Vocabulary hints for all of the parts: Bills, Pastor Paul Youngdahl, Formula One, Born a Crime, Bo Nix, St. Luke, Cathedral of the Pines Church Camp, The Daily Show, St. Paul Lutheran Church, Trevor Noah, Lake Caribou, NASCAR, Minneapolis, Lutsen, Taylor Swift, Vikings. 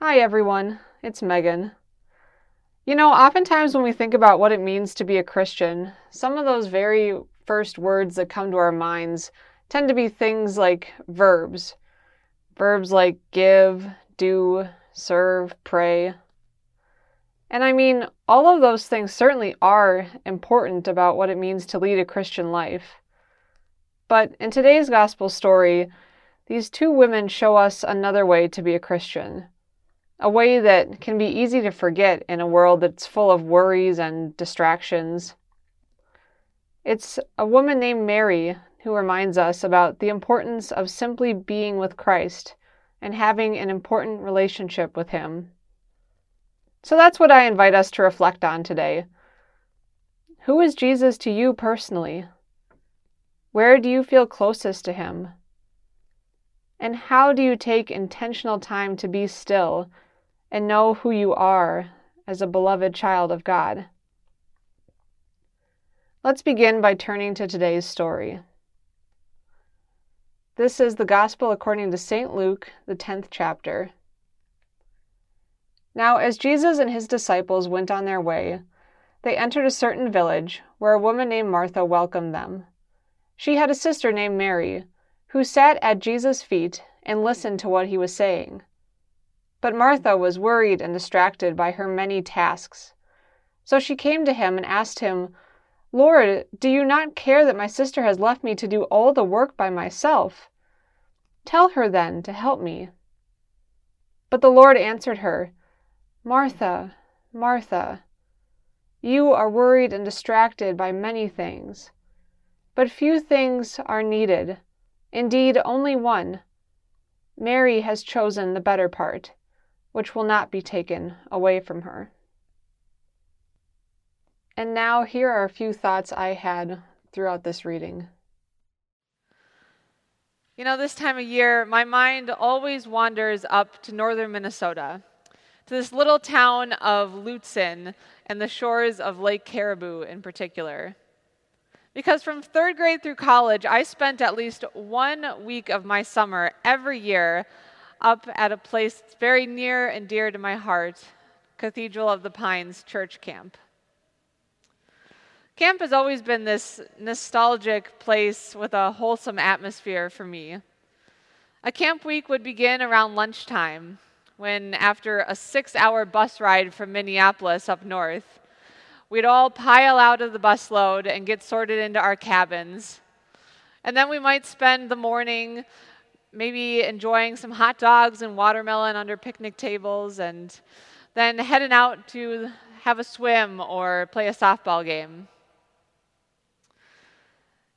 Hi everyone, it's Megan. You know, oftentimes when we think about what it means to be a Christian, some of those very first words that come to our minds tend to be things like verbs. Verbs like give, do, serve, pray. And I mean, all of those things certainly are important about what it means to lead a Christian life. But in today's gospel story, these two women show us another way to be a Christian. A way that can be easy to forget in a world that's full of worries and distractions. It's a woman named Mary who reminds us about the importance of simply being with Christ and having an important relationship with Him. So that's what I invite us to reflect on today. Who is Jesus to you personally? Where do you feel closest to Him? And how do you take intentional time to be still and know who you are as a beloved child of God? Let's begin by turning to today's story. This is the Gospel according to St. Luke, the 10th chapter. Now, as Jesus and his disciples went on their way, they entered a certain village where a woman named Martha welcomed them. She had a sister named Mary, who sat at Jesus' feet and listened to what he was saying. But Martha was worried and distracted by her many tasks. So she came to him and asked him, "Lord, do you not care that my sister has left me to do all the work by myself? Tell her then to help me." But the Lord answered her, "Martha, Martha, you are worried and distracted by many things, but few things are needed. Indeed, only one. Mary has chosen the better part, which will not be taken away from her." And now here are a few thoughts I had throughout this reading. You know, this time of year, my mind always wanders up to northern Minnesota, to this little town of Lutsen and the shores of Lake Caribou in particular. Because from third grade through college, I spent at least 1 week of my summer every year up at a place that's very near and dear to my heart, Cathedral of the Pines Church Camp. Camp has always been this nostalgic place with a wholesome atmosphere for me. A camp week would begin around lunchtime, when after a 6-hour bus ride from Minneapolis up north, we'd all pile out of the bus load and get sorted into our cabins. And then we might spend the morning maybe enjoying some hot dogs and watermelon under picnic tables, and then heading out to have a swim or play a softball game.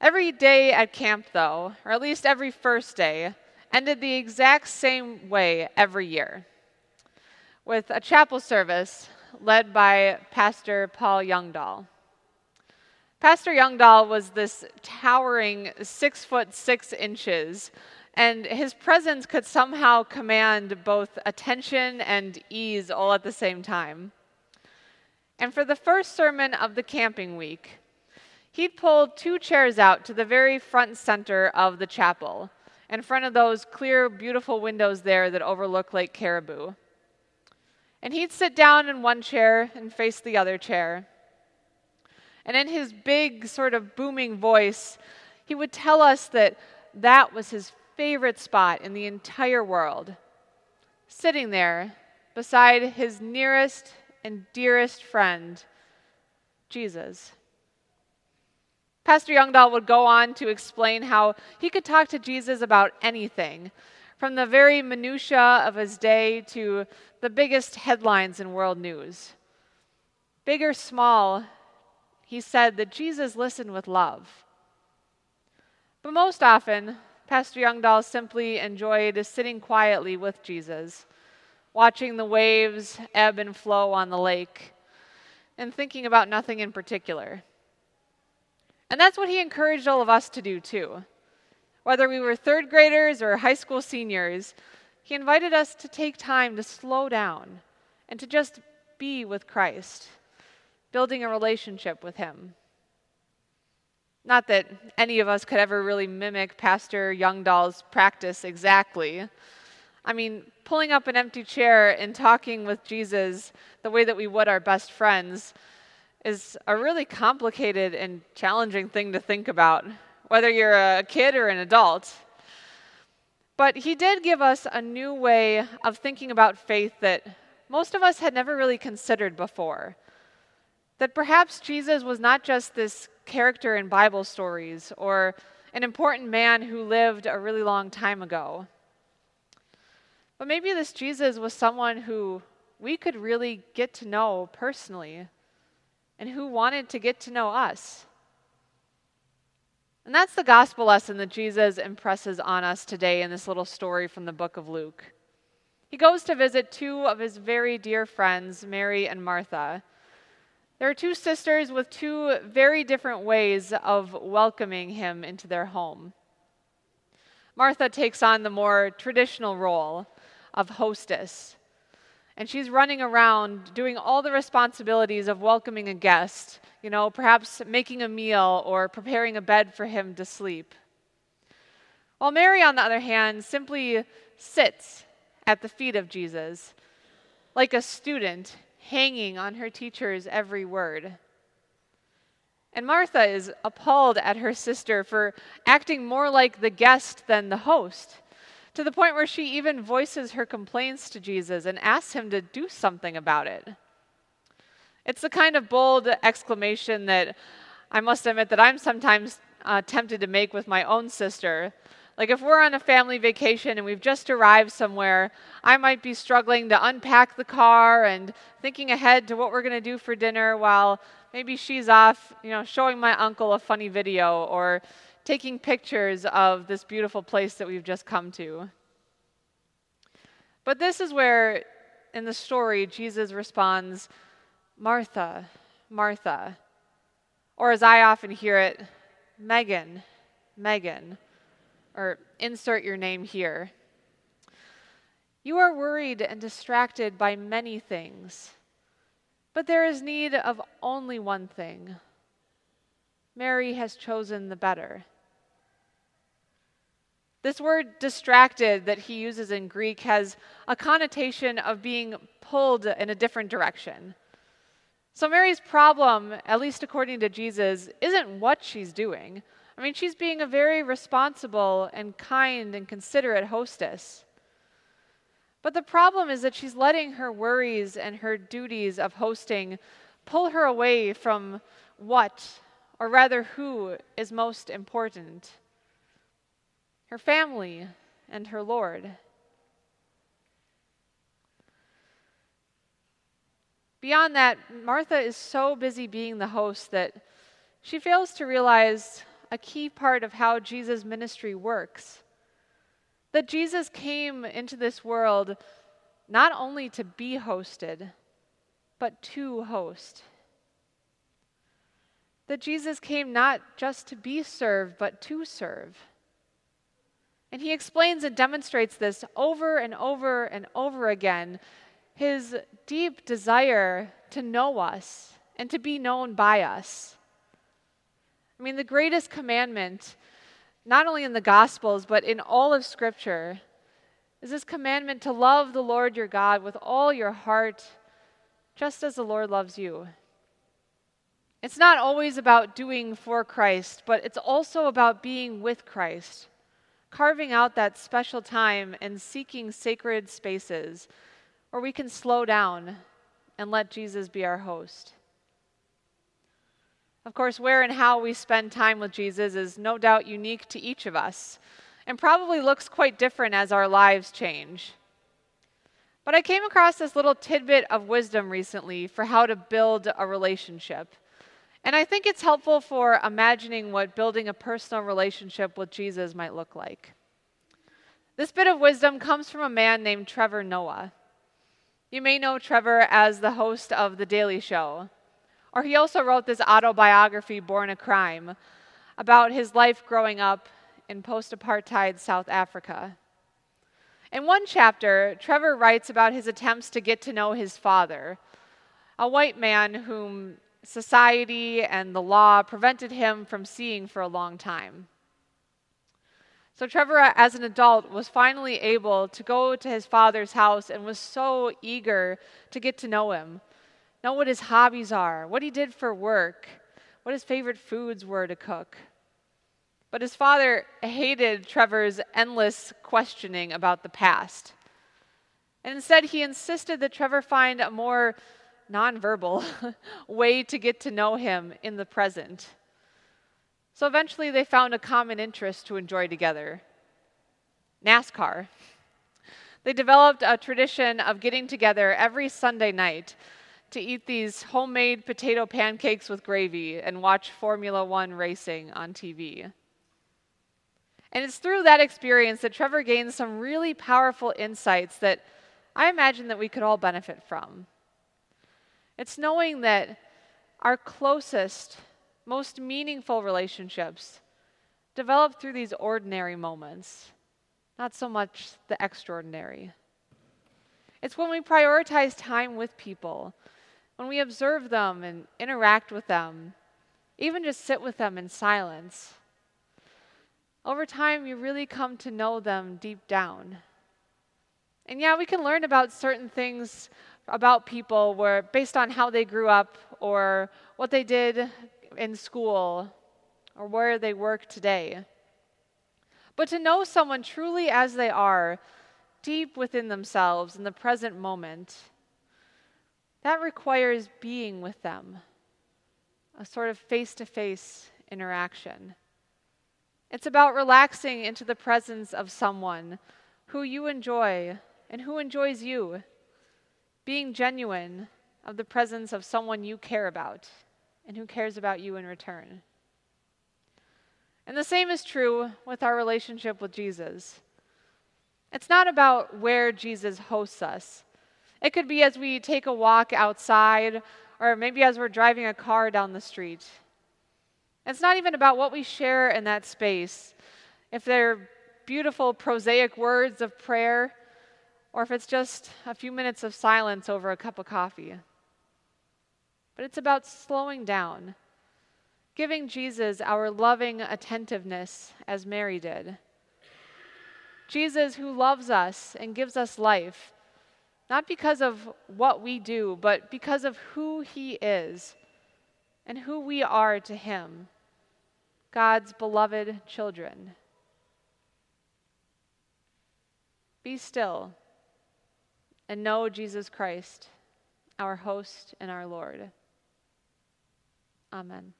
Every day at camp, though, or at least every first day, ended the exact same way every year, with a chapel service led by Pastor Paul Youngdahl. Pastor Youngdahl was this towering 6'6" and his presence could somehow command both attention and ease all at the same time. And for the first sermon of the camping week, he'd pulled 2 chairs out to the very front center of the chapel, in front of those clear, beautiful windows there that overlook Lake Caribou. And he'd sit down in one chair and face the other chair. And in his big, sort of booming voice, he would tell us that was his favorite spot in the entire world, sitting there beside his nearest and dearest friend, Jesus. Pastor Youngdahl would go on to explain how he could talk to Jesus about anything, from the very minutiae of his day to the biggest headlines in world news. Big or small, he said that Jesus listened with love. But most often, Pastor Youngdahl simply enjoyed sitting quietly with Jesus, watching the waves ebb and flow on the lake, and thinking about nothing in particular. And that's what he encouraged all of us to do, too. Whether we were third graders or high school seniors, he invited us to take time to slow down and to just be with Christ, building a relationship with him. Not that any of us could ever really mimic Pastor Youngdahl's practice exactly. I mean, pulling up an empty chair and talking with Jesus the way that we would our best friends is a really complicated and challenging thing to think about, whether you're a kid or an adult. But he did give us a new way of thinking about faith that most of us had never really considered before. That perhaps Jesus was not just this character in Bible stories or an important man who lived a really long time ago. But maybe this Jesus was someone who we could really get to know personally and who wanted to get to know us. And that's the gospel lesson that Jesus impresses on us today in this little story from the book of Luke. He goes to visit 2 of his very dear friends, Mary and Martha. There are 2 sisters with 2 very different ways of welcoming him into their home. Martha takes on the more traditional role of hostess, and she's running around doing all the responsibilities of welcoming a guest, perhaps making a meal or preparing a bed for him to sleep. While Mary, on the other hand, simply sits at the feet of Jesus, like a student hanging on her teacher's every word. And Martha is appalled at her sister for acting more like the guest than the host, to the point where she even voices her complaints to Jesus and asks him to do something about it. It's the kind of bold exclamation that I must admit that I'm sometimes tempted to make with my own sister. Like if we're on a family vacation and we've just arrived somewhere, I might be struggling to unpack the car and thinking ahead to what we're going to do for dinner while maybe she's off, showing my uncle a funny video or taking pictures of this beautiful place that we've just come to. But this is where, in the story, Jesus responds, "Martha, Martha, Or as I often hear it, Megan, or insert your name here. You are worried and distracted by many things, but there is need of only one thing. Mary has chosen the better. This word distracted that he uses in Greek has a connotation of being pulled in a different direction. So Mary's problem, at least according to Jesus, isn't what she's doing. I mean, she's being a very responsible and kind and considerate hostess. But the problem is that she's letting her worries and her duties of hosting pull her away from what, or rather who, is most important. Her family and her Lord. Beyond that, Martha is so busy being the host that she fails to realize a key part of how Jesus' ministry works. That Jesus came into this world not only to be hosted, but to host. That Jesus came not just to be served, but to serve. And he explains and demonstrates this over and over and over again, his deep desire to know us and to be known by us. I mean, the greatest commandment, not only in the Gospels, but in all of Scripture, is this commandment to love the Lord your God with all your heart, just as the Lord loves you. It's not always about doing for Christ, but it's also about being with Christ, carving out that special time and seeking sacred spaces where we can slow down and let Jesus be our host. Of course, where and how we spend time with Jesus is no doubt unique to each of us and probably looks quite different as our lives change. But I came across this little tidbit of wisdom recently for how to build a relationship. And I think it's helpful for imagining what building a personal relationship with Jesus might look like. This bit of wisdom comes from a man named Trevor Noah. You may know Trevor as the host of The Daily Show. Or he also wrote this autobiography, Born a Crime, about his life growing up in post-apartheid South Africa. In one chapter, Trevor writes about his attempts to get to know his father, a white man whom society and the law prevented him from seeing for a long time. So Trevor, as an adult, was finally able to go to his father's house and was so eager to get to know him. Know what his hobbies are, what he did for work, what his favorite foods were to cook. But his father hated Trevor's endless questioning about the past. And instead, he insisted that Trevor find a more nonverbal way to get to know him in the present. So eventually, they found a common interest to enjoy together: NASCAR. They developed a tradition of getting together every Sunday night to eat these homemade potato pancakes with gravy and watch Formula One racing on TV. And it's through that experience that Trevor gains some really powerful insights that I imagine that we could all benefit from. It's knowing that our closest, most meaningful relationships develop through these ordinary moments, not so much the extraordinary. It's when we prioritize time with people, when we observe them and interact with them, even just sit with them in silence. Over time, you really come to know them deep down. And yeah, we can learn about certain things about people where, based on how they grew up or what they did in school or where they work today. But to know someone truly as they are, deep within themselves in the present moment, that requires being with them, a sort of face-to-face interaction. It's about relaxing into the presence of someone who you enjoy and who enjoys you, being genuine of the presence of someone you care about and who cares about you in return. And the same is true with our relationship with Jesus. It's not about where Jesus hosts us. It could be as we take a walk outside, or maybe as we're driving a car down the street. It's not even about what we share in that space. If they're beautiful, prosaic words of prayer, or if it's just a few minutes of silence over a cup of coffee. But it's about slowing down, giving Jesus our loving attentiveness as Mary did. Jesus who loves us and gives us life, not because of what we do, but because of who he is and who we are to him, God's beloved children. Be still and know Jesus Christ, our host and our Lord. Amen.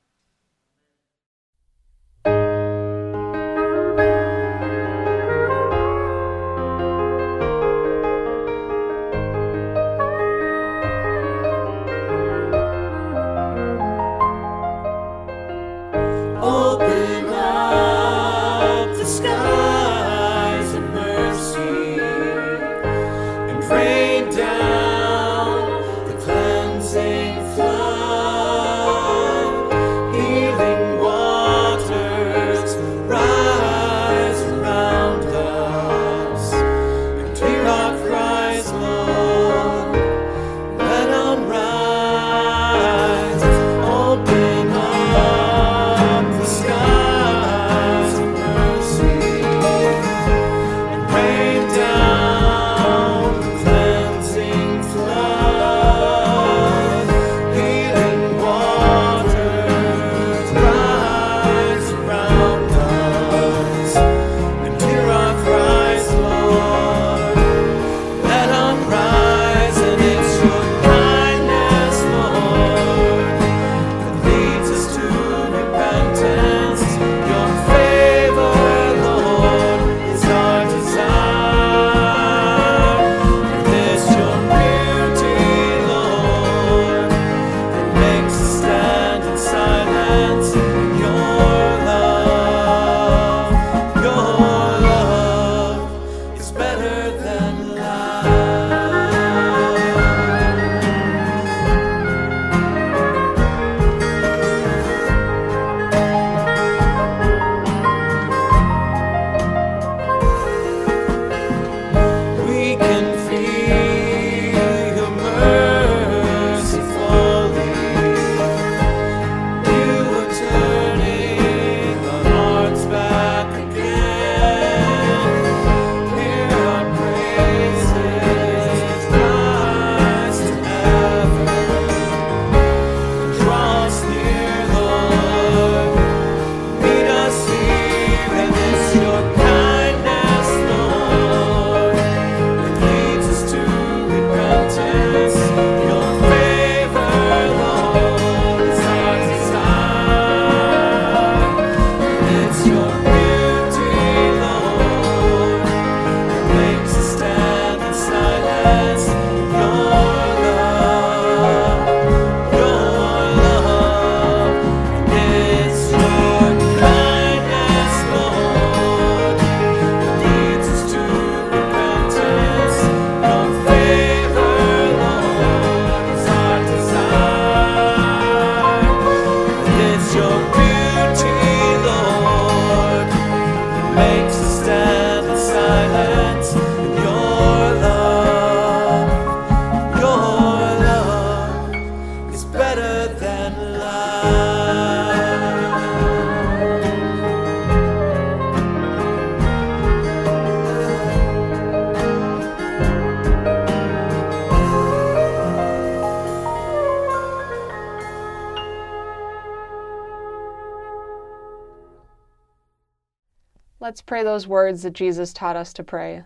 Let's pray those words that Jesus taught us to pray.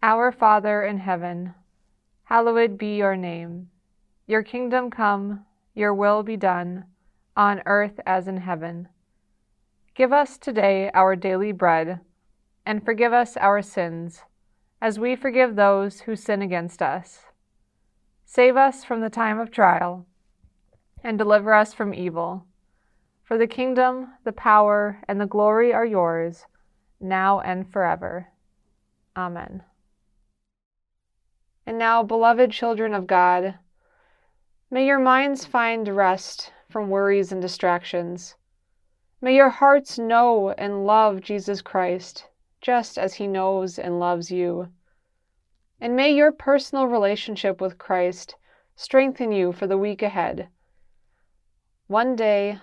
Our Father in heaven, hallowed be your name. Your kingdom come, your will be done, on earth as in heaven. Give us today our daily bread, and forgive us our sins, as we forgive those who sin against us. Save us from the time of trial, and deliver us from evil. For the kingdom, the power, and the glory are yours, now and forever. Amen. And now, beloved children of God, may your minds find rest from worries and distractions. May your hearts know and love Jesus Christ, just as he knows and loves you. And may your personal relationship with Christ strengthen you for the week ahead, one day,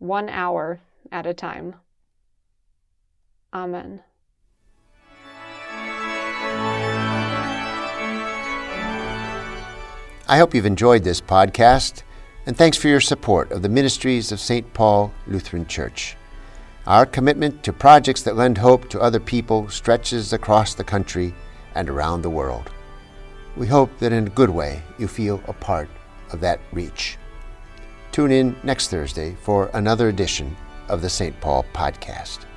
1 hour at a time. Amen. I hope you've enjoyed this podcast, and thanks for your support of the ministries of St. Paul Lutheran Church. Our commitment to projects that lend hope to other people stretches across the country and around the world. We hope that in a good way you feel a part of that reach. Tune in next Thursday for another edition of the St. Paul Podcast.